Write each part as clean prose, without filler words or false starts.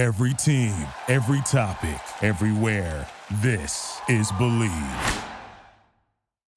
Every team, every topic, everywhere. This is Believe.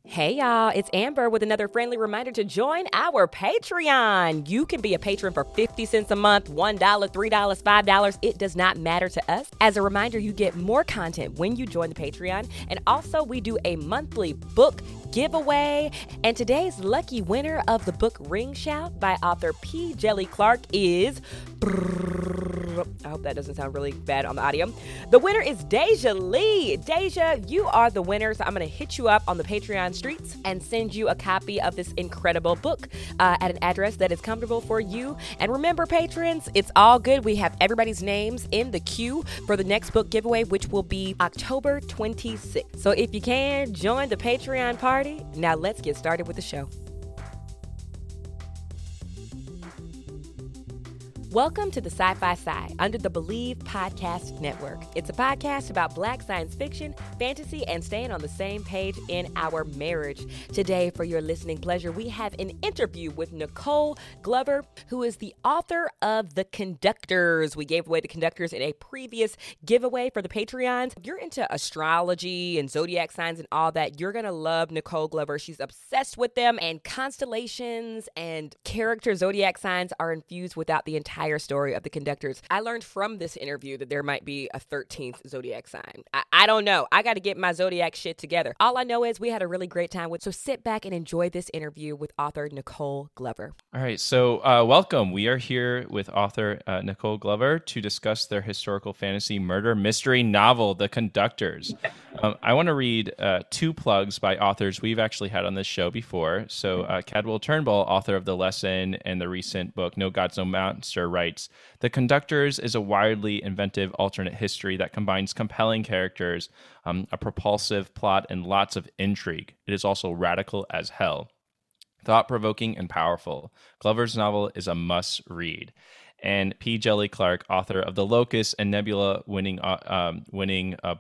Hey y'all, it's Amber with another friendly reminder to join our Patreon. You can be a patron for 50 cents a month, $1, $3, $5. It does not matter to us. As a reminder, you get more content when you join the Patreon. And also we do a monthly book giveaway. And today's lucky winner of the book Ring Shout by author P. Djèlí Clark is... I hope that doesn't sound really bad on the audio. The winner is Deja Lee. Deja, you are the winner. So I'm going to hit you up on the Patreon streets and send you a copy of this incredible book at an address that is comfortable for you. And remember, patrons, it's all good. We have everybody's names in the queue for the next book giveaway, which will be October 26th. So if you can, join the Patreon party. Now let's get started with the show. Welcome to the Sci-Fi Side under the Believe Podcast Network. It's a podcast about Black science fiction, fantasy, and staying on the same page in our marriage. Today, for your listening pleasure, we have an interview with Nicole Glover, who is the author of The Conductors. We gave away The Conductors in a previous giveaway for the Patreons. If you're into astrology and zodiac signs and all that, you're going to love Nicole Glover. She's obsessed with them, and constellations and character zodiac signs are infused without the entire story of The Conductors. I learned from this interview that there might be a 13th zodiac sign. I don't know. I got to get my zodiac shit together. All I know is we had a really great time with, so sit back and enjoy this interview with author Nicole Glover. All right. So welcome. We are here with author Nicole Glover to discuss their historical fantasy murder mystery novel, The Conductors. I want to read two plugs by authors we've actually had on this show before. So Cadwell Turnbull, author of The Lesson and the recent book, No Gods, No Monster, writes, The Conductors is a wildly inventive alternate history that combines compelling characters, a propulsive plot, and lots of intrigue. It is also radical as hell, thought-provoking and powerful. Glover's novel is a must-read. And P. Djèlí Clark, author of the Locust and Nebula winning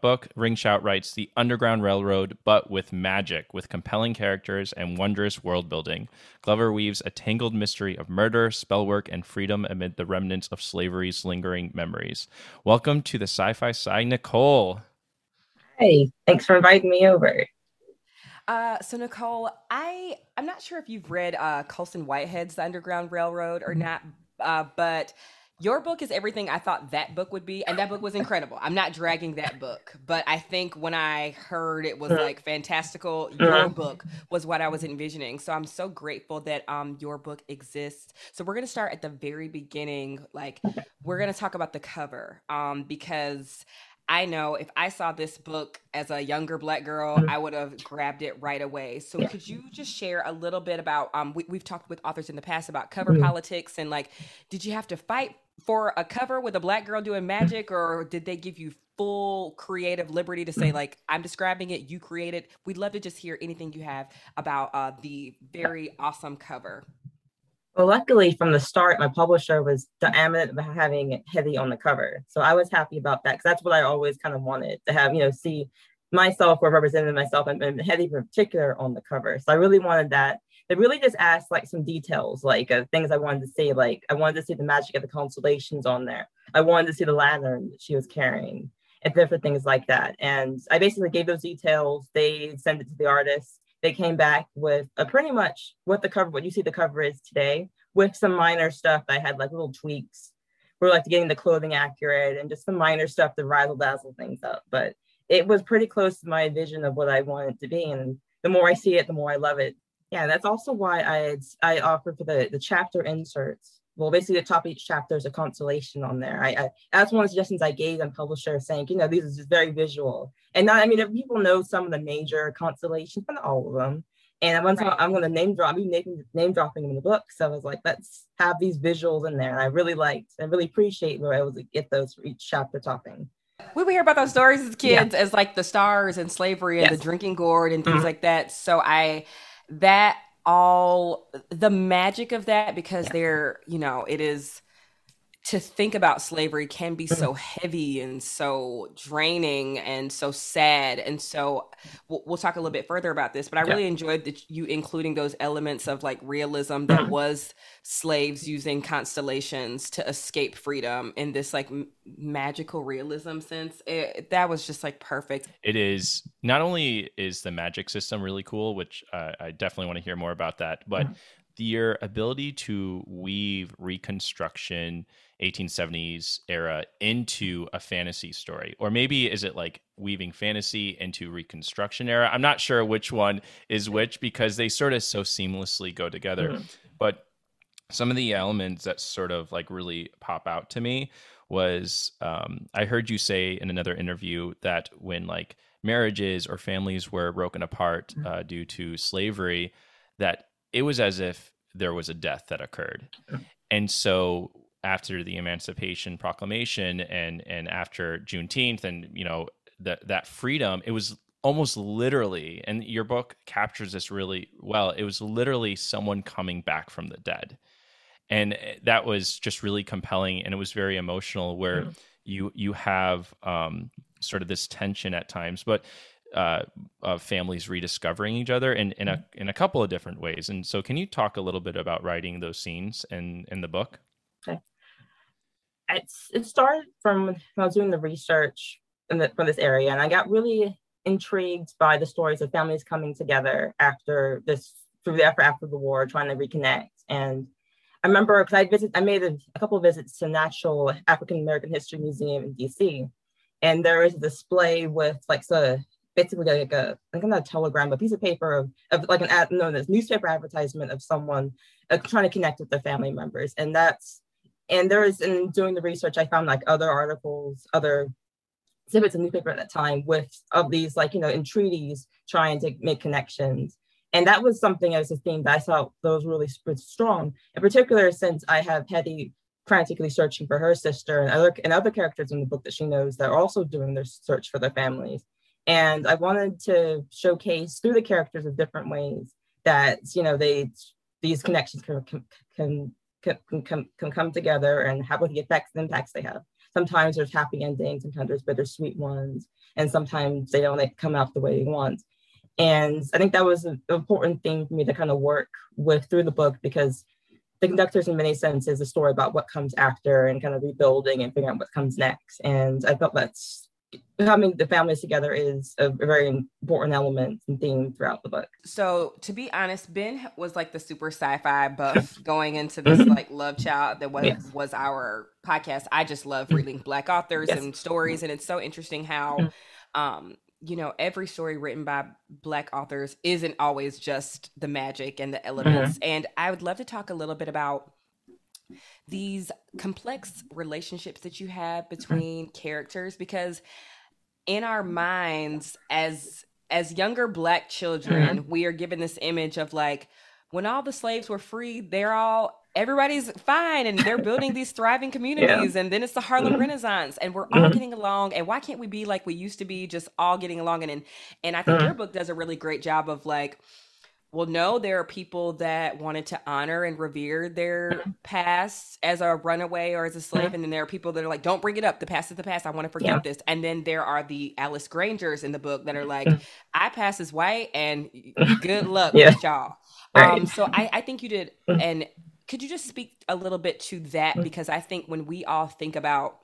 book, Ring Shout, writes The Underground Railroad, but with magic, with compelling characters and wondrous world building. Glover weaves a tangled mystery of murder, spellwork, and freedom amid the remnants of slavery's lingering memories. Welcome to the Sci-Fi Sci, Nicole. Hey, thanks for inviting me over. So Nicole, I'm not sure if you've read Colson Whitehead's The Underground Railroad or not, but your book is everything I thought that book would be. And that book was incredible. I'm not dragging that book, but I think when I heard it was like fantastical, your book was what I was envisioning. So I'm so grateful that your book exists. So we're going to start at the very beginning. Like, we're going to talk about the cover because I know if I saw this book as a younger Black girl, I would have grabbed it right away. So could you just share a little bit about, we've talked with authors in the past about cover politics, and like, did you have to fight for a cover with a Black girl doing magic, or did they give you full creative liberty to say, like, I'm describing it, you create it? We'd love to just hear anything you have about the very awesome cover. Well, luckily from the start, my publisher was adamant about having Hetty on the cover. So I was happy about that, because that's what I always kind of wanted to have, you know, see myself or representing myself, and Hetty in particular on the cover. So I really wanted that. They really just asked like some details, like things I wanted to see. Like, I wanted to see the magic of the constellations on there. I wanted to see the lantern that she was carrying and different things like that. And I basically gave those details. They sent it to the artist. They came back with pretty much what you see the cover is today, with some minor stuff. I had like little tweaks. We're like getting the clothing accurate and just some minor stuff to razzle dazzle things up. But it was pretty close to my vision of what I wanted to be. And the more I see it, the more I love it. Yeah, that's also why I offered for the chapter inserts. Well, basically the top of each chapter is a constellation on there. I that's one of the suggestions I gave on publisher, saying, you know, these are just very visual. And not, I mean, if people know some of the major constellations, but not all of them. And once I'm going to name dropping them in the book. So I was like, let's have these visuals in there. And I really appreciate where I was able to get those for each chapter topping. We would hear about those stories as kids, as like the stars and slavery and the drinking gourd and things like that. So all the magic of that, because they're, you know, it is to think about slavery can be so heavy and so draining and so sad. And so we'll talk a little bit further about this, but I really enjoyed that you including those elements of like realism that was slaves using constellations to escape freedom in this like magical realism sense. That was just like perfect. It is, not only is the magic system really cool, which I definitely want to hear more about that, but your ability to weave Reconstruction 1870s era into a fantasy story, or maybe is it like weaving fantasy into Reconstruction era? I'm not sure which one is which because they sort of so seamlessly go together. But some of the elements that sort of like really pop out to me was I heard you say in another interview that when like marriages or families were broken apart due to slavery, that it was as if there was a death that occurred. And so after the Emancipation Proclamation and after Juneteenth and, you know, that freedom, it was almost literally, and your book captures this really well, it was literally someone coming back from the dead. And that was just really compelling. And it was very emotional where you have sort of this tension at times, but of families rediscovering each other in a couple of different ways. And so can you talk a little bit about writing those scenes in the book? Okay. It started from when I was doing the research from this area, and I got really intrigued by the stories of families coming together after the war, trying to reconnect. And I remember, because I made a couple of visits to National African American History Museum in DC, and there was a display with like basically like not a telegram, but a piece of paper of like this newspaper advertisement of someone trying to connect with their family members. And in doing the research, I found like other articles, other snippets of newspaper at that time of these like, you know, entreaties trying to make connections. And that was something as a theme that I saw that was really strong, in particular, since I have Hetty frantically searching for her sister and other characters in the book that she knows that are also doing their search for their families. And I wanted to showcase through the characters of different ways that, you know, these connections can come together and have what the effects and impacts they have. Sometimes there's happy endings, sometimes there's bittersweet ones, and sometimes they don't come out the way you want. And I think that was an important thing for me to kind of work with through the book, because The Conductors, in many senses, is a story about what comes after and kind of rebuilding and figuring out what comes next. And I felt that's having the families together is a very important element and theme throughout the book. So to be honest, Ben was like the super sci-fi buff going into this like love child that was our podcast. I just love reading Black authors and stories. And it's so interesting how, you know, every story written by Black authors isn't always just the magic and the elements. And I would love to talk a little bit about these complex relationships that you have between characters, because in our minds as younger Black children, we are given this image of like, when all the slaves were free, everybody's fine and they're building these thriving communities and then it's the Harlem Renaissance and we're all getting along, and why can't we be like we used to be, just all getting along? And I think your book does a really great job of like, well, no, there are people that wanted to honor and revere their past as a runaway or as a slave. And then there are people that are like, don't bring it up. The past is the past. I want to forget this. And then there are the Alice Grangers in the book that are like, I pass as white and good luck with y'all. Right. So I think you did. And could you just speak a little bit to that? Because I think when we all think about,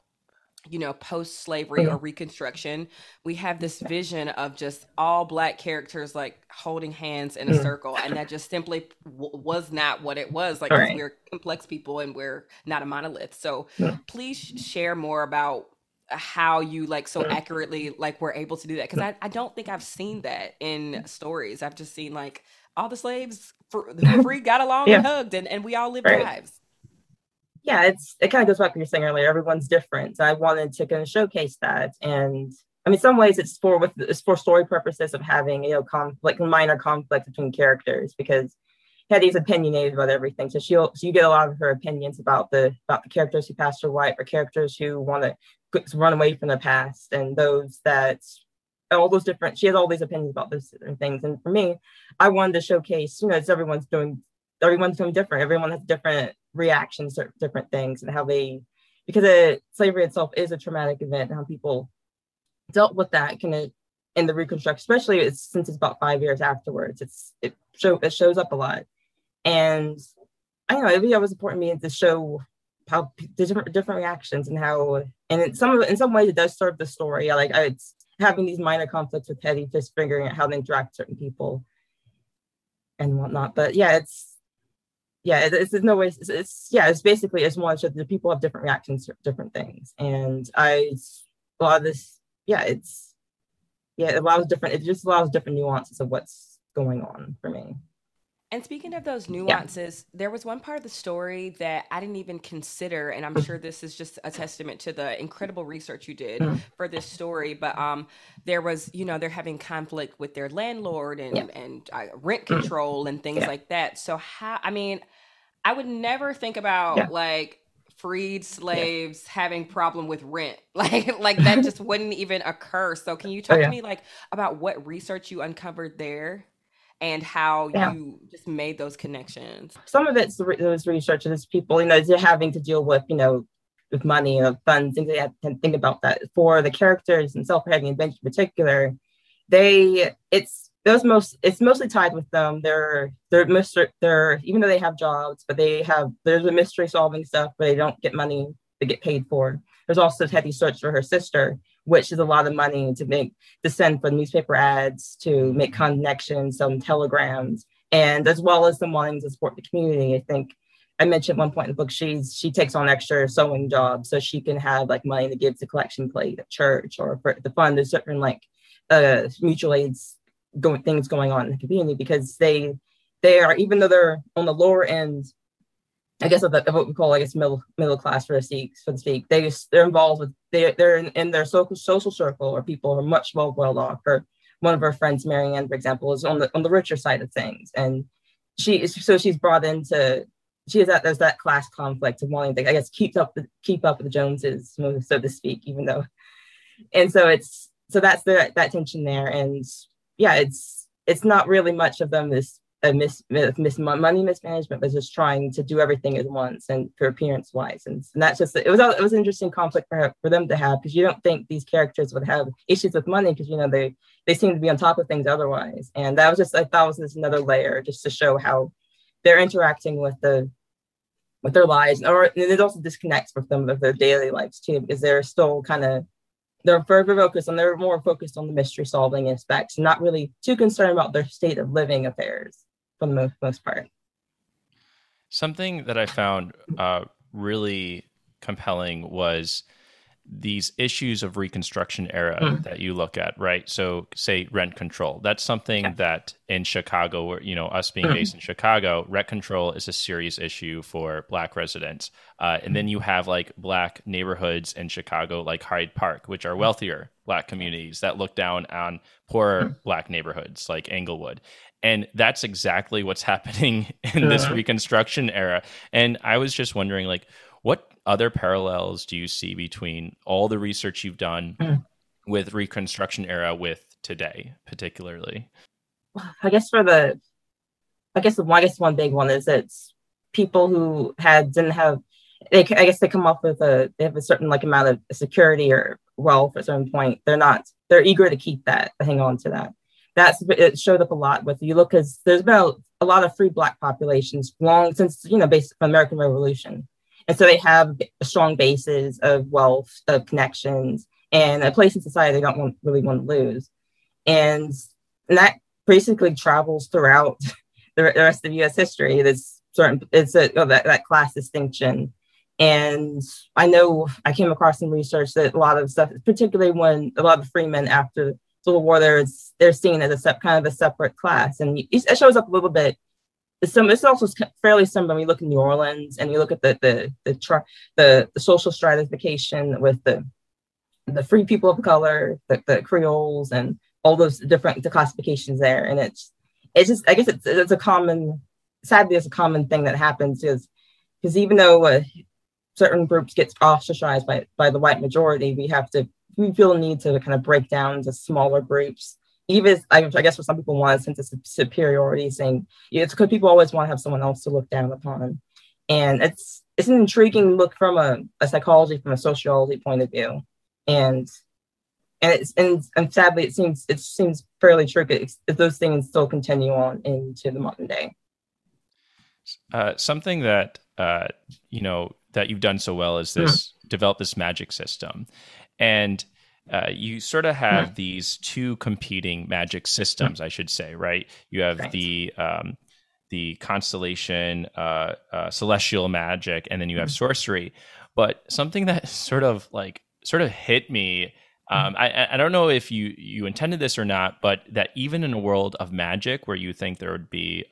you know, post-slavery or Reconstruction, we have this vision of just all Black characters like holding hands in a circle, and that just simply was not what it was like. Right. We're complex people and we're not a monolith. So please share more about how you like so accurately like were able to do that, because I don't think I've seen that in stories. I've just seen like all the slaves free got along and hugged and we all lived lives. Yeah, it kind of goes back to what you were saying earlier. Everyone's different. So I wanted to kind of showcase that. And I mean, in some ways it's for story purposes of having, you know, minor conflict between characters, because Hetty's opinionated about everything. So you get a lot of her opinions about the characters who passed her wife, or characters who want to run away from the past, and she has all these opinions about those different things. And for me, I wanted to showcase, you know, it's everyone's doing different. Everyone has different reactions to different things and how they because slavery itself is a traumatic event, and how people dealt with that can, in the Reconstruction, especially since it's about 5 years afterwards, it shows up a lot. And I don't know, it was important to me to show how different reactions and how, and in some ways it does serve the story. It's having these minor conflicts with Hetty, just figuring out how to interact with certain people and whatnot. But yeah, it's basically as much that the people have different reactions to different things. And it just allows different nuances of what's going on for me. And speaking of those nuances, there was one part of the story that I didn't even consider, and I'm sure this is just a testament to the incredible research you did for this story, but there was, they're having conflict with their landlord and rent control and things like that. So I would never think about freed slaves having problem with rent, like that just wouldn't even occur. So can you talk to me about what research you uncovered there? And how you just made those connections. Some of it's those researchers, people, they're having to deal with, with money or funds, things they have to think about that. For the characters and Hetty and Benji in particular, it's mostly tied with them. They're even though they have jobs, but there's a mystery solving stuff, but they don't get money to get paid for. There's also Hetty's search for her sister, which is a lot of money to send for newspaper ads, to make connections, some telegrams, and as well as them wanting to support the community. I think I mentioned at one point in the book, she takes on extra sewing jobs so she can have money to give to collection plate at church or for the fund. There's certain mutual aids things going on in the community, because they are, even though they're on the lower end, I guess, of what we call, middle class, so to speak. They're involved in their social circle, or people who are much more well off. Or one of her friends, Marianne, for example, is on the richer side of things, and there's that class conflict of wanting to, keep up with the Joneses, so to speak, even though, and so it's, so that's that tension there, and it's not really much of them this. Money mismanagement, was just trying to do everything at once and for appearance wise, and that's just it was an interesting conflict for them to have, because you don't think these characters would have issues with money, because they seem to be on top of things otherwise, and that was just, I thought, was just another layer just to show how they're interacting with their lives, and it also disconnects with them of their daily lives too, because they're still kind of. They're more focused on the mystery solving aspects, not really too concerned about their state of living affairs for the most part. Something that I found really compelling was these issues of Reconstruction era that you look at, right? So say rent control, that's something that in Chicago, where, us being based in Chicago, rent control is a serious issue for Black residents. And then you have Black neighborhoods in Chicago, like Hyde Park, which are wealthier Black communities that look down on poorer Black neighborhoods like Englewood. And that's exactly what's happening in this Reconstruction era. And I was just wondering, what other parallels do you see between all the research you've done with Reconstruction era with today, particularly? I guess one big one is it's people who didn't have, they come up with they have a certain amount of security or wealth at a certain point. They're eager to keep that, hang on to that. It showed up a lot with you look, because there's been a lot of free Black populations long since, based on the American Revolution. And so they have strong bases of wealth, of connections, and a place in society they don't really want to lose. And that basically travels throughout the rest of U.S. history. There's that class distinction. And I know I came across some research that a lot of stuff, particularly when a lot of free men after the Civil War, they're seen as kind of a separate class. And it shows up a little bit. It's also fairly similar when you look in New Orleans and you look at the social stratification with the free people of color, the Creoles, and all those different classifications there. And it's a common thing that happens, because even though certain groups get ostracized by the white majority, we feel the need to kind of break down to smaller groups. Even, I guess, what some people want is a sense of superiority, saying it's because people always want to have someone else to look down upon. And it's it's an intriguing look from a psychology, from a sociology point of view. And sadly, it seems fairly true if those things still continue on into the modern day. Something that, that you've done so well is this, develop this magic system. And you sort of have these two competing magic systems, I should say, right? You have the constellation, celestial magic, and then you have sorcery. But something that sort of hit me, I don't know if you intended this or not, but that even in a world of magic where you think there would be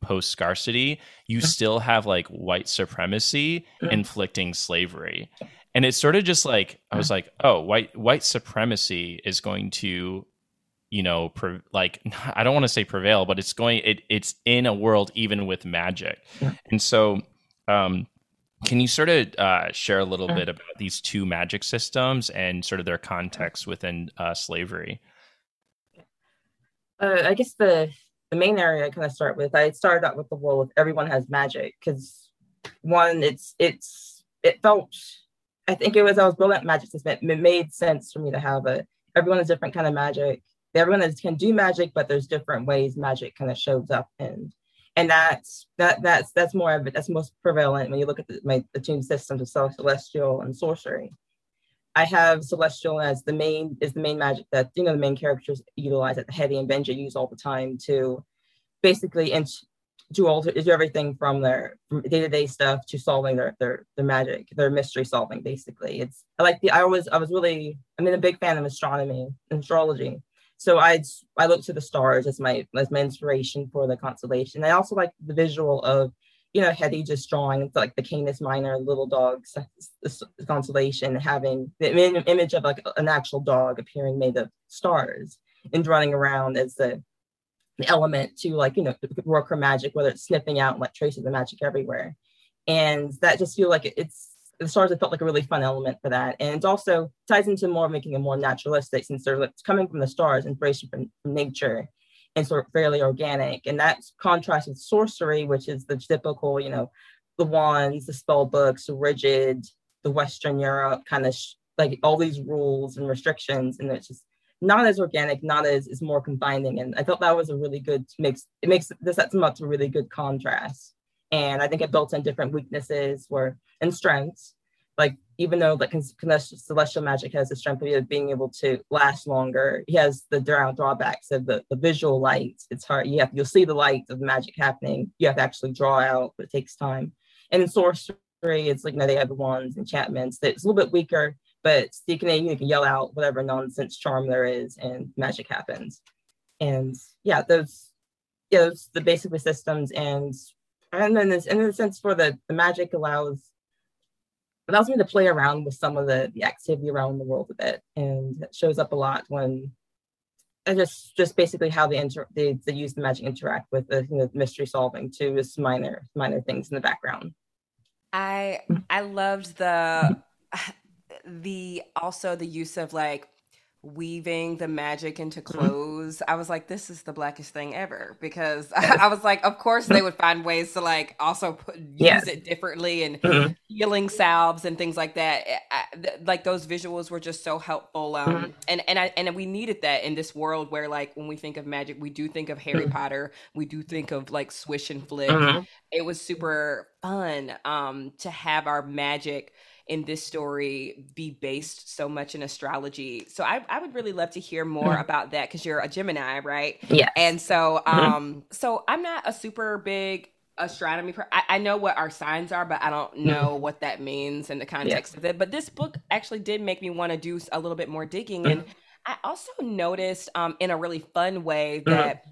post-scarcity, you still have white supremacy inflicting slavery. And it's sort of just I was like, oh, white supremacy is going to, I don't want to say prevail, but it's in a world even with magic. Yeah. And so, can you sort of share a little bit about these two magic systems and sort of their context within slavery? I guess the main area I kind of start with, I started out with the role of everyone has magic, because one, I was building up magic system. It made sense for me to have everyone has different kind of magic. Everyone can do magic, but there's different ways magic kind of shows up and that's more of it. That's most prevalent when you look at the two systems of celestial and sorcery. I have celestial as the main magic that the main characters utilize, that Hetty and Benji use all the time to basically do everything from their day-to-day stuff to solving their magic, their mystery solving. Basically, I'm a big fan of astronomy and astrology. So I look to the stars as my inspiration for the constellation. I also like the visual of, Hetty just drawing the Canis Minor little dog constellation, having the image of an actual dog appearing made of stars and running around as the element to work her magic, whether it's sniffing out traces of magic everywhere. And that just feel like it's the stars have felt like a really fun element for that. And it also ties into more making it more naturalistic, since they're coming from the stars, inspiration from nature, and sort of fairly organic. And that contrasts with sorcery, which is the typical, the wands, the spell books, rigid, the Western Europe kind of all these rules and restrictions. And it's just not as organic, it's more confining. And I thought that was a really good mix. It makes this sets them up to a really good contrast. And I think it built in different weaknesses and strengths. Even though celestial magic has the strength of being able to last longer, he has the drawbacks of the visual light. It's hard. You'll see the light of the magic happening. You have to actually draw out, but it takes time. And in sorcery, it's they have the wands, enchantments. It's a little bit weaker, but you can yell out whatever nonsense charm there is, and magic happens. And those the basic systems. And then in a sense, for the magic allows me to play around with some of the activity around the world a bit. And it shows up a lot when just basically how they use the magic, interact with the mystery solving to just minor things in the background. I loved the also the use of weaving the magic into clothes. I was like, this is the blackest thing ever, because I was like, of course they would find ways to use it differently, and healing salves and things like that. Those visuals were just so helpful, and we needed that in this world where when we think of magic, we do think of Harry Potter, we do think of swish and flick. It was super fun to have our magic in this story be based so much in astrology. So I would really love to hear more about that, because you're a Gemini, right? Yeah. And so so I'm not a super big astronomy I know what our signs are, but I don't know what that means in the context of it. But this book actually did make me want to do a little bit more digging. And I also noticed in a really fun way that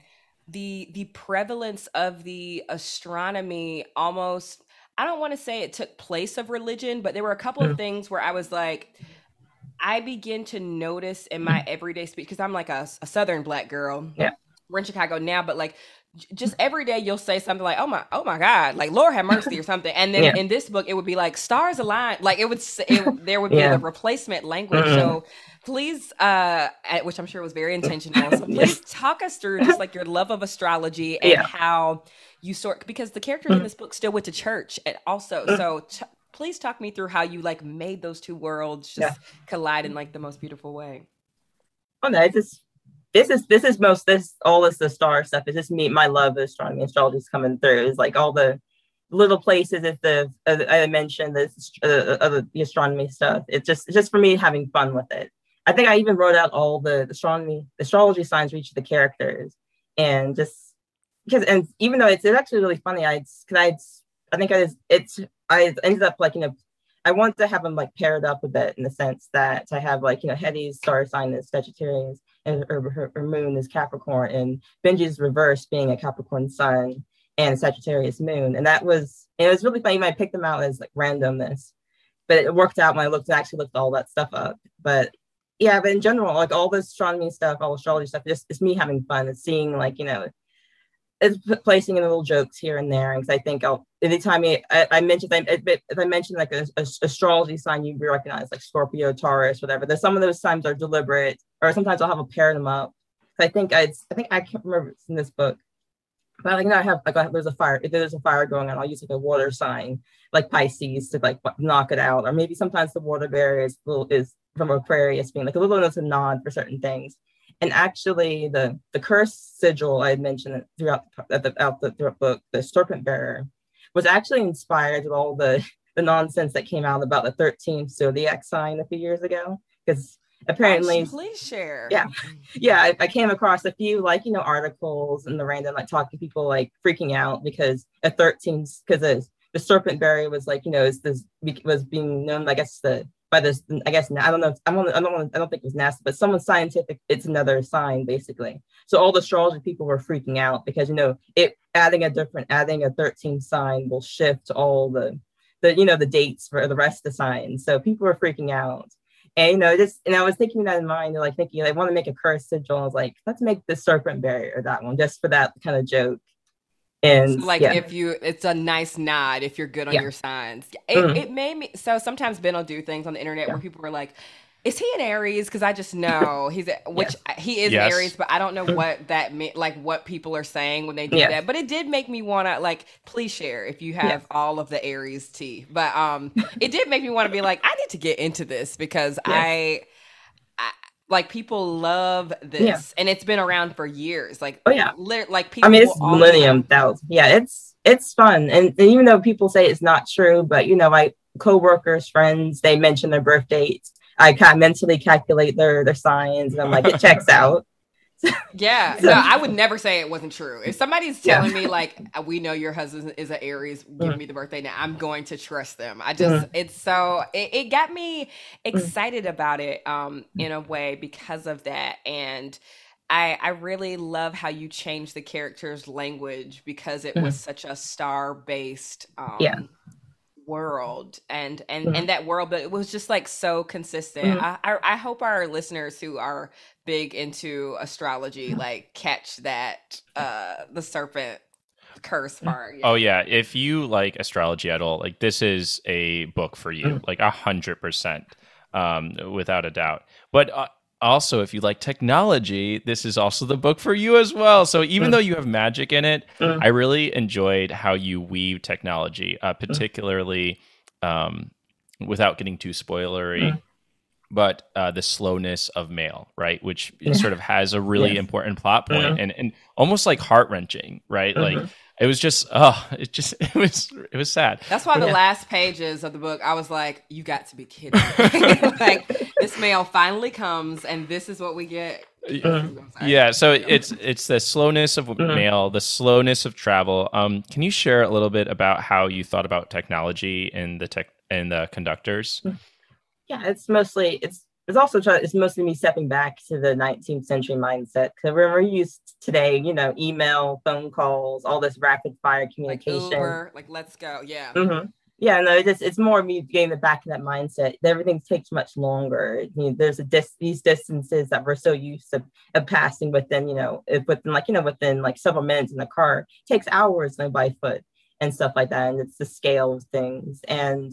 the prevalence of the astronomy almost, I don't want to say it took place of religion, but there were a couple of things where I was I begin to notice in my everyday speech, because I'm a Southern Black girl. Yeah. We're in Chicago now, but just every day you'll say something like, oh my God, Lord have mercy or something. And then in this book, it would be stars align. There would be the replacement language. So please, which I'm sure was very intentional. So please talk us through just your love of astrology and how you because the characters in this book still went to church and also. So please talk me through how you like made those two worlds just collide in like the most beautiful way. Oh no, it's just, this is the star stuff. It's just me, my love of astronomy, astrology is coming through. It's like all the little places that I mentioned, the astronomy stuff. It's just for me having fun with it. I think I even wrote out all the astrology signs for each of the characters, and just because, and even though it's actually really funny, I ended up like, you know, I want to have them like paired up a bit in the sense that I have like, you know, Hetty's star sign is Sagittarius and her moon is Capricorn, and Benji's reverse being a Capricorn sun and Sagittarius moon. And it was really funny. I picked them out as like randomness, but it worked out when I actually looked all that stuff up. But yeah, but in general, like all the astronomy stuff, all astrology stuff, it's me having fun. It's seeing like, you know, it's placing in little jokes here and there. And because I think anytime I mentioned like an astrology sign, you recognize like Scorpio, Taurus, whatever. There's some of those times are deliberate, or sometimes I'll have a pair them up. I think I can't remember it's in this book, but like, you know, there's a fire. If there's a fire going on, I'll use like a water sign, like Pisces, to like knock it out. Or maybe sometimes the water bear is from Aquarius, being like a little notice a nod for certain things. And actually, the curse sigil I had mentioned throughout the book, the serpent bearer, was actually inspired with all the nonsense that came out about the 13th zodiac sign a few years ago. Because apparently, please share. I came across a few like, you know, articles and the random like talking people like freaking out because a 13th, because the serpent bearer was like, you know, was being known, I guess I don't think it was NASA, but someone scientific, it's another sign basically. So all the astrology people were freaking out because, you know, it adding a 13th sign will shift all the dates for the rest of the signs. So people were freaking out. And, you know, and I was thinking that in mind, like thinking, I want to make a curse sigil. I was like, let's make the serpent barrier that one just for that kind of joke. And like it's a nice nod if you're good on your signs. It made me so sometimes Ben will do things on the internet where people are like, is he an Aries? Because I just know he is an Aries, but I don't know what that meant, like what people are saying when they do that. But it did make me want to like, please share if you have all of the Aries tea. But it did make me want to be like, I need to get into this because like people love this, and it's been around for years. Like, people. I mean, it's millennium thousand. Yeah, it's fun, and even though people say it's not true, but you know, my coworkers, friends, they mention their birth dates. I can't mentally calculate their signs, and I'm like, it checks out. No, I would never say it wasn't true. If somebody's telling me like, we know your husband is an Aries, give me the birthday now, I'm going to trust them. I just, it got me excited about it in a way because of that. And I really love how you changed the character's language because it was such a star-based world and that world, but it was just like so consistent. I hope our listeners who are big into astrology like catch that the serpent curse part. If you like astrology at all, like this is a book for you, like 100%, without a doubt. But also, if you like technology, this is also the book for you as well. So even though you have magic in it, I really enjoyed how you weave technology, particularly without getting too spoilery, but the slowness of mail, right? Which sort of has a really important plot point and almost like heart-wrenching, right? Like it was just, it was sad. That's why the last pages of the book, I was like, you got to be kidding me. Like, this mail finally comes and this is what we get. So it's the slowness of mail, the slowness of travel. Can you share a little bit about how you thought about technology in the Conductors? Yeah, it's mostly me stepping back to the 19th century mindset. Because we're used today, you know, email, phone calls, all this rapid fire communication. Like Uber, like let's go, it's more me getting back to that mindset. Everything takes much longer. You know, there's these distances that we're so used to of passing within, you know, within like several minutes in the car. It takes hours by foot and stuff like that. And it's the scale of things and.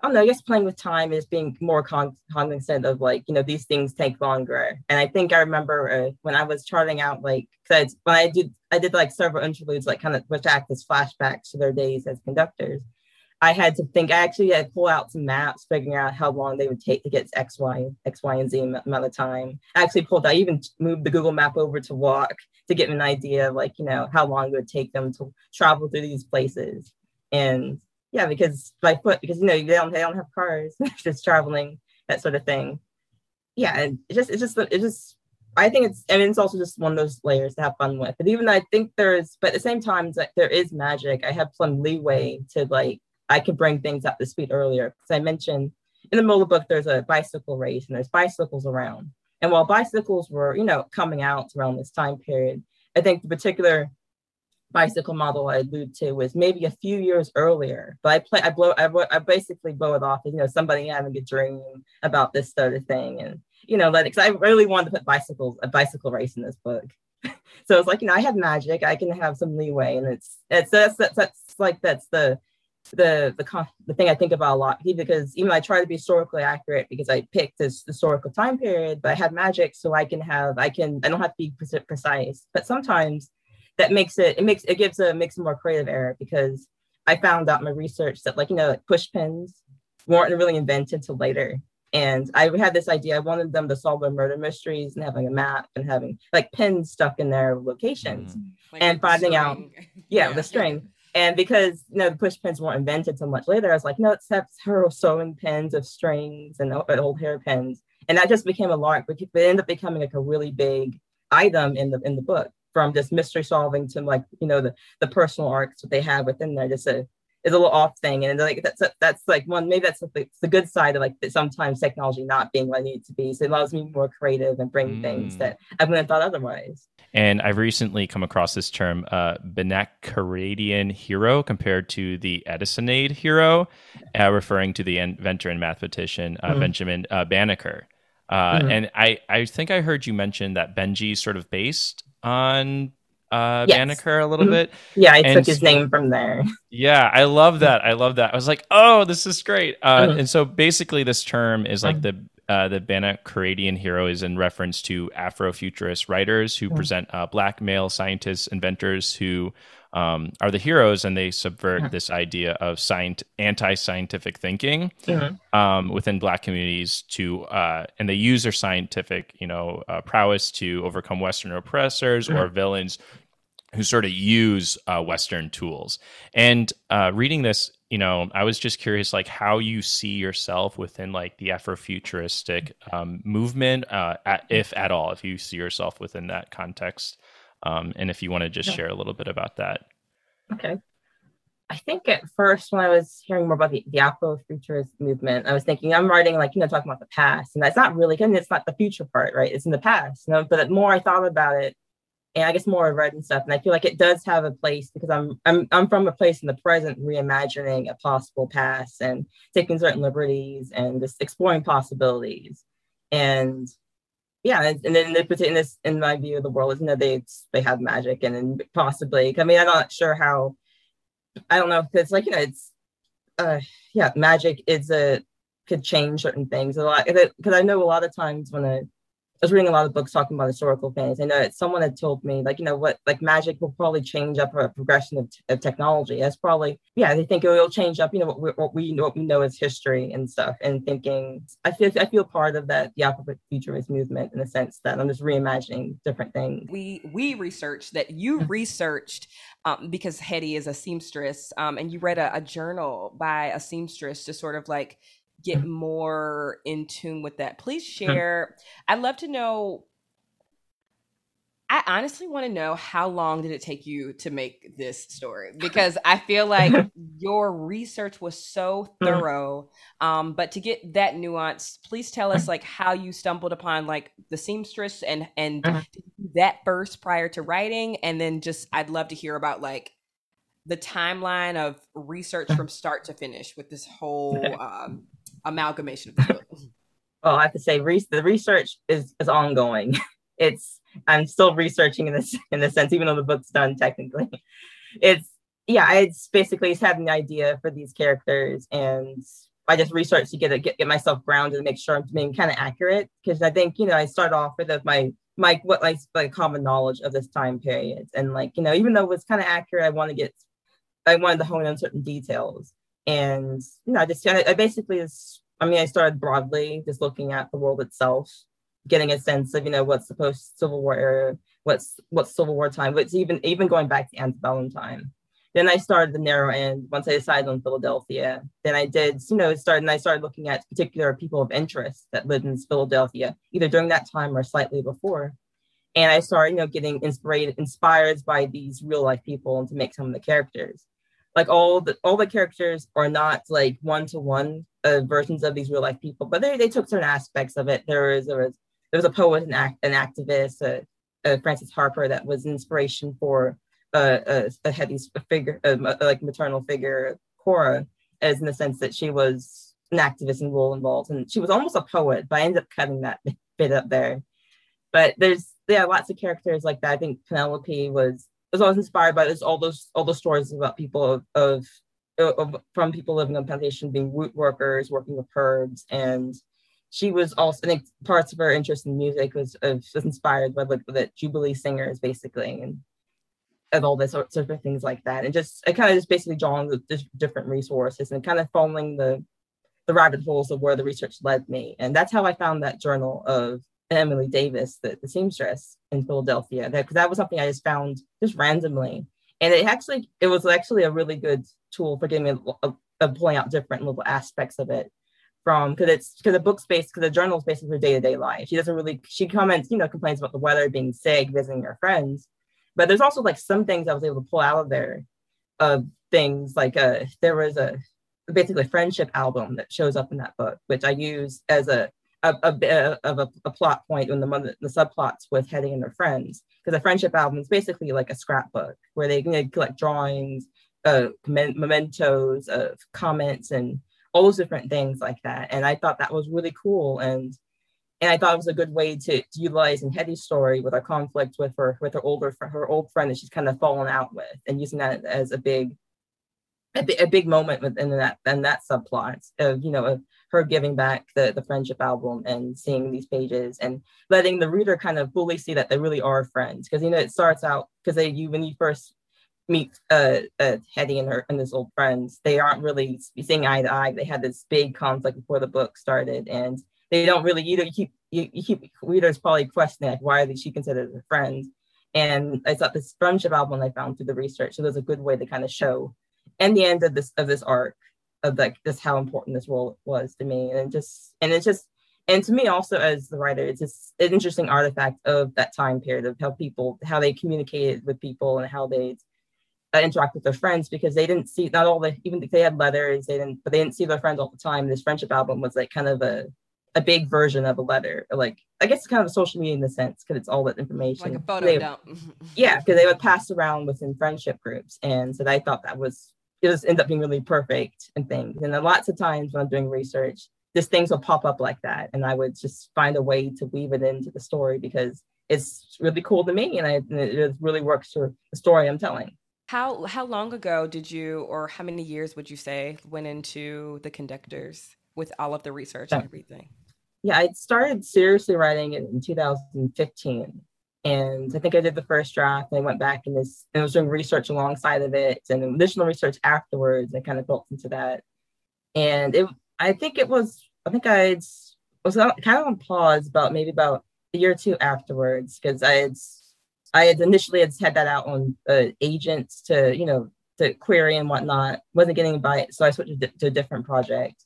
I don't know, I guess playing with time is being more cognizant of like, you know, these things take longer. And I think I remember when I was charting out, like, because I did like several interludes, like kind of which act as flashbacks to their days as conductors. I had to think, I actually had to pull out some maps, figuring out how long they would take to get to X, Y, and Z amount of time. I actually pulled out, I even moved the Google map over to walk to get an idea of like, you know, how long it would take them to travel through these places. And yeah, because by foot, because, you know, they don't have cars, just traveling, that sort of thing. Yeah, and it just, I think it's, and it's also just one of those layers to have fun with. But even though I think but at the same time, like, there is magic. I have some leeway to like, I could bring things up to speed earlier. Because I mentioned in the middle of the book, there's a bicycle race and there's bicycles around. And while bicycles were, you know, coming out around this time period, I think the particular bicycle model I allude to was maybe a few years earlier. But I basically blow it off as, you know, somebody having a dream about this sort of thing. And, you know, because I really wanted to put a bicycle race in this book. So it's like, you know, I have magic, I can have some leeway. And that's the thing I think about a lot, because even I try to be historically accurate because I picked this historical time period, but I have magic, so I don't have to be precise. But sometimes that makes it a more creative error, because I found out in my research that, like, you know, like push pins weren't really invented till later. And I had this idea, I wanted them to solve their murder mysteries and having a map and having like pins stuck in their locations, like, and finding out, the string. And because, you know, the push pins weren't invented so much later, I was like, no, except her sewing pins of strings and old hairpins. And that just became a lark, but it ended up becoming like a really big item in the book, from just mystery solving to, like, you know, the personal arcs that they have within there. Just is a little off thing. And like, that's like one, maybe that's the good side of like sometimes technology not being what I need it to be. So it allows me more creative and bring things that I wouldn't have thought otherwise. And I've recently come across this term, Benacaridian hero compared to the Edisonade hero, referring to the inventor and mathematician, Benjamin Banneker. And I think I heard you mention that Benji sort of based on yes. Banneker a little bit. Yeah, I took his name from there. Yeah, I love that. I was like, oh, this is great. And so basically this term is like the Bannekeradian hero is in reference to Afrofuturist writers who present Black male scientists, inventors who are the heroes, and they subvert this idea of anti-scientific thinking within Black communities to, and they use their scientific, you know, prowess to overcome Western oppressors or villains who sort of use Western tools. And reading this, you know, I was just curious, like, how you see yourself within like the Afrofuturistic movement, if at all, if you see yourself within that context, and if you want to just share a little bit about that. Okay. I think at first when I was hearing more about the Afrofuturist movement, I was thinking I'm writing like, you know, talking about the past, and that's not really, and it's not the future part, right? It's in the past, you know? But the more I thought about it, and I guess more I've read and stuff, and I feel like it does have a place, because I'm from a place in the present, reimagining a possible past and taking certain liberties and just exploring possibilities. And yeah, and then in my view of the world is, you know, they have magic, and then possibly, I mean, I'm not sure how, I don't know if it's like, you know, it's magic could change certain things a lot, because I know a lot of times when I was reading a lot of books talking about historical things, I know that someone had told me, like, you know what, like magic will probably change up a progression of technology. That's probably, yeah, they think it will change up, you know, what we know as history and stuff. And thinking, I feel part of that, the Afrofuturist movement, in the sense that I'm just reimagining different things. We researched that you researched because Hetty is a seamstress, and you read a journal by a seamstress to sort of like get more in tune with that. Please share. I'd love to know, I honestly want to know, how long did it take you to make this story? Because I feel like your research was so thorough. But to get that nuance, please tell us like how you stumbled upon like the seamstress and that first prior to writing. And then just, I'd love to hear about like the timeline of research from start to finish with this whole, amalgamation of the book. Well, I have to say the research is ongoing. I'm still researching in the sense, even though the book's done technically. It's basically just having an idea for these characters, and I just research to get myself grounded and make sure I'm being kind of accurate, because I think, you know, I start off with my common knowledge of this time period, and like, you know, even though it was kind of accurate, I wanted to hone in certain details. And, you know, I just I basically, I started broadly just looking at the world itself, getting a sense of, you know, what's the post-Civil War era, what's Civil War time, what's even going back to antebellum time. Then I started the narrow end once I decided on Philadelphia. Then I did, you know, I started looking at particular people of interest that lived in Philadelphia, either during that time or slightly before. And I started, you know, getting inspired by these real life people and to make some of the characters. Like all the characters are not like one-to-one versions of these real life people, but they took certain aspects of it. There was a poet, an activist, Frances Harper, that was an inspiration for Hetty's figure, like maternal figure, Cora, as in the sense that she was an activist and role involved, and she was almost a poet, but I ended up cutting that bit up there. But there's lots of characters like that. I think Penelope was always inspired by this, all those stories about people from people living on plantation being root workers, working with herbs, and she was also, I think parts of her interest in music was inspired by the Jubilee singers, basically, and all this sort of things like that. And just, I kind of just basically drawing the different resources and kind of following the rabbit holes of where the research led me. And that's how I found that journal of Emily Davis, the seamstress in Philadelphia, because that was something I just found just randomly. And it was actually a really good tool for getting me of pulling out different little aspects of it from, because the book's based, because the journal's based on her day-to-day life. She comments, you know, complains about the weather, being sick, visiting her friends. But there's also like some things I was able to pull out of there, things like there was basically a friendship album that shows up in that book, which I use as a plot point in the subplots with Hetty and her friends, because a friendship album is basically like a scrapbook where they can collect drawings, mementos of comments, and all those different things like that. And I thought that was really cool, and I thought it was a good way to utilize in Hetty's story with her conflict with her old friend that she's kind of fallen out with, and using that as a big moment within that subplot of, you know, of her giving back the friendship album and seeing these pages and letting the reader kind of fully see that they really are friends. Because, you know, it starts out, because when you first meet Hetty and his old friends, they aren't really seeing eye to eye. They had this big conflict before the book started, and they don't really, you keep readers probably questioning, like, why are she considered a friend? And I thought this friendship album I found through the research, so there's a good way to kind of show, and the end of this arc, of like just how important this role was to me. And to me also as the writer, it's just an interesting artifact of that time period of how they communicated with people and how they interact with their friends, because they didn't see, not all the, even if they had letters, but they didn't see their friends all the time. This friendship album was like kind of a big version of a letter, like I guess kind of a social media in the sense, because it's all that information. Like a photo dump. Yeah, because they would pass around within friendship groups, and so I thought that was, it just ends up being really perfect and things. And then lots of times when I'm doing research, these things will pop up like that, and I would just find a way to weave it into the story because it's really cool to me, and it really works for the story I'm telling. How long ago did you, or how many years would you say, went into The Conductors with all of the research and everything? Yeah, I started seriously writing it in 2015. And I think I did the first draft, and I went back and I was doing research alongside of it and additional research afterwards. I kind of built into that. And I was kind of on pause about a year or two afterwards, because I had initially had that out on agents to, you know, to query and whatnot. Wasn't getting by it, so I switched to a different project.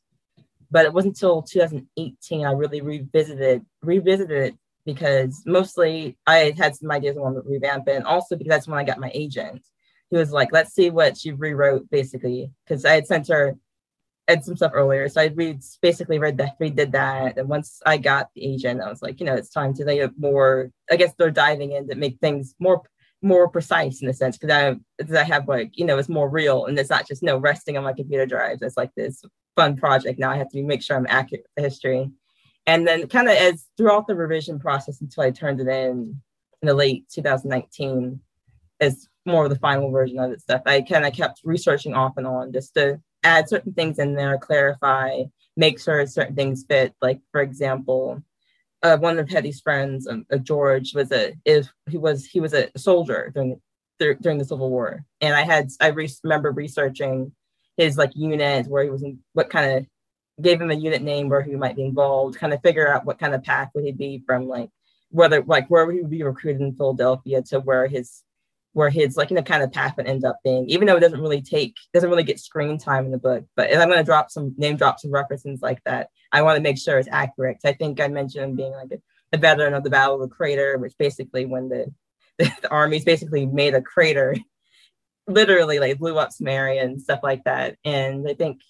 But it wasn't until 2018 I really revisited it, because mostly I had some ideas I wanted to revamp it, and also because that's when I got my agent. He was like, let's see what she rewrote, basically, because I had sent her some stuff earlier. So I redid that. And once I got the agent, I was like, you know, it's time to get more, I guess they're diving in to make things more precise in a sense, because I have, like, you know, it's more real, and it's not just, no, resting on my computer drives. It's like this fun project. Now I have to make sure I'm accurate with the history. And then kind of as throughout the revision process until I turned it in the late 2019 as more of the final version of it stuff, I kind of kept researching off and on just to add certain things in there, clarify, make sure certain things fit. Like, for example, one of Hetty's friends, George, was a soldier during the Civil War. And I remember researching his like unit, where he was in, what kind of gave him a unit name where he might be involved, kind of figure out what kind of path would he be from, like whether like where he would be recruited in Philadelphia to where his like, you know, kind of path would end up being, even though it doesn't really get screen time in the book. But if I'm going to name drop some references like that, I want to make sure it's accurate. I think I mentioned him being like a veteran of the Battle of the Crater, which basically when the armies basically made a crater, literally like blew up Samaria and stuff like that. And I think,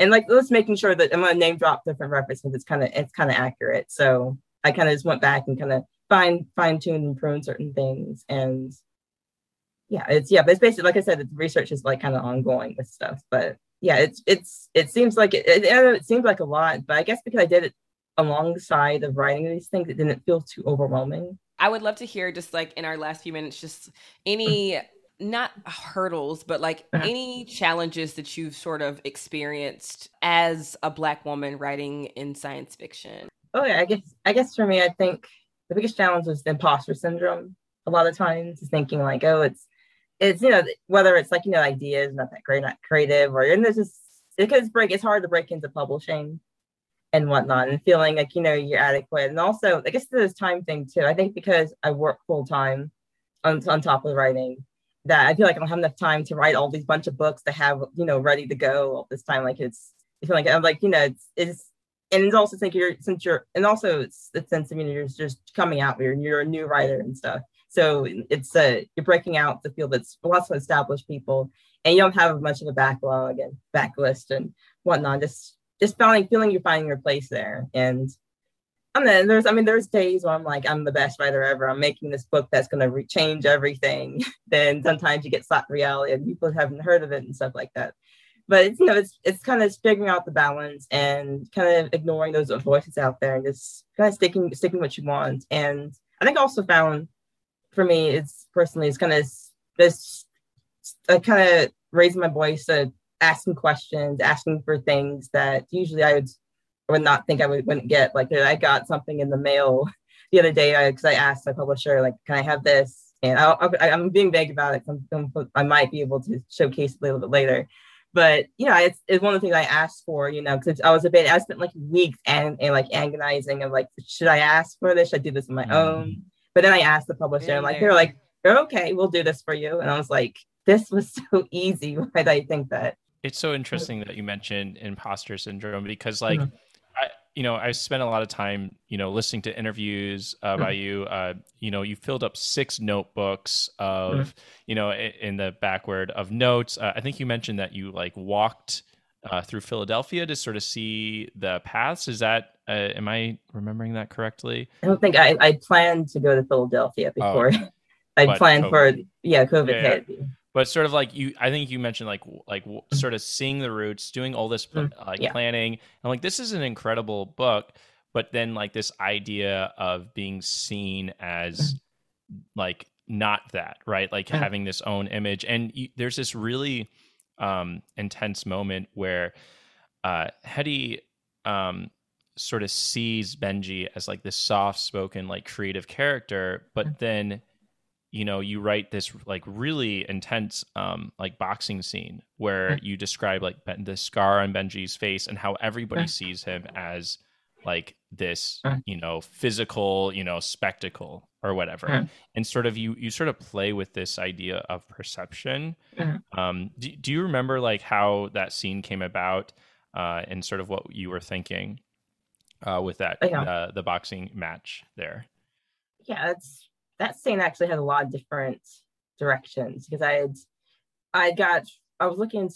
and like just making sure that I'm going to name drop different references, it's kind of accurate. So I kind of just went back and kind of fine tune and prune certain things. And yeah, but it's basically, like I said, the research is like kind of ongoing with stuff, but yeah, it seems like a lot, but I guess because I did it alongside of writing these things, it didn't feel too overwhelming. I would love to hear just like in our last few minutes, just any, not hurdles, but like any challenges that you've sort of experienced as a Black woman writing in science fiction. Oh yeah, I guess for me, I think the biggest challenge was the imposter syndrome. A lot of times is thinking like, oh, it's, you know, whether it's like, you know, ideas, not that great, not creative, or, and there's just, it's hard to break into publishing and whatnot and feeling like, you know, you're adequate. And also, I guess there's time thing too. I think because I work full time on top of writing, that I feel like I don't have enough time to write all these bunch of books to have, you know, ready to go all this time. Like it's just coming out where you're a new writer and stuff. So it's you're breaking out the field that's lots of established people, and you don't have much of a backlog and backlist and whatnot. Just feeling you're finding your place there. And there's days where I'm like, I'm the best writer ever. I'm making this book that's going to change everything. Then sometimes you get slapped with reality and people haven't heard of it and stuff like that. But it's, you know, it's kind of figuring out the balance and kind of ignoring those voices out there and just kind of sticking what you want. And I think I also found, for me, it's kind of this, kind of raising my voice, asking questions, asking for things that usually I wouldn't get. Like I got something in the mail the other day because I asked my publisher, like, can I have this? And I'm being vague about it. I might be able to showcase it a little bit later. But, you know, it's one of the things I asked for, you know, because I was debating. I spent like weeks and like agonizing of like, should I ask for this? Should I do this on my own? But then I asked the publisher, and like, they're like, okay, we'll do this for you. And I was like, this was so easy. Why did I think that? It's so interesting that you mentioned imposter syndrome, because like, mm-hmm. I spent a lot of time, you know, listening to interviews by you. You know, you filled up 6 notebooks of, you know, in the backward of notes. I think you mentioned that you like walked through Philadelphia to sort of see the paths. Is that, am I remembering that correctly? I don't think I planned to go to Philadelphia before. Oh, I planned COVID. COVID hit. Yeah. But sort of like I think you mentioned like sort of seeing the roots, doing all this planning. And like, this is an incredible book, but then like this idea of being seen as like not that, right? Like having this own image. And there's this really intense moment where Hetty sort of sees Benji as like this soft-spoken, like creative character, but then, you know, you write this like really intense like boxing scene where you describe like the scar on Benji's face and how everybody sees him as like this, you know, physical, you know, spectacle or whatever. And sort of you sort of play with this idea of perception. Do you remember like how that scene came about and sort of what you were thinking with that, the boxing match there? Yeah, that scene actually had a lot of different directions because I remember looking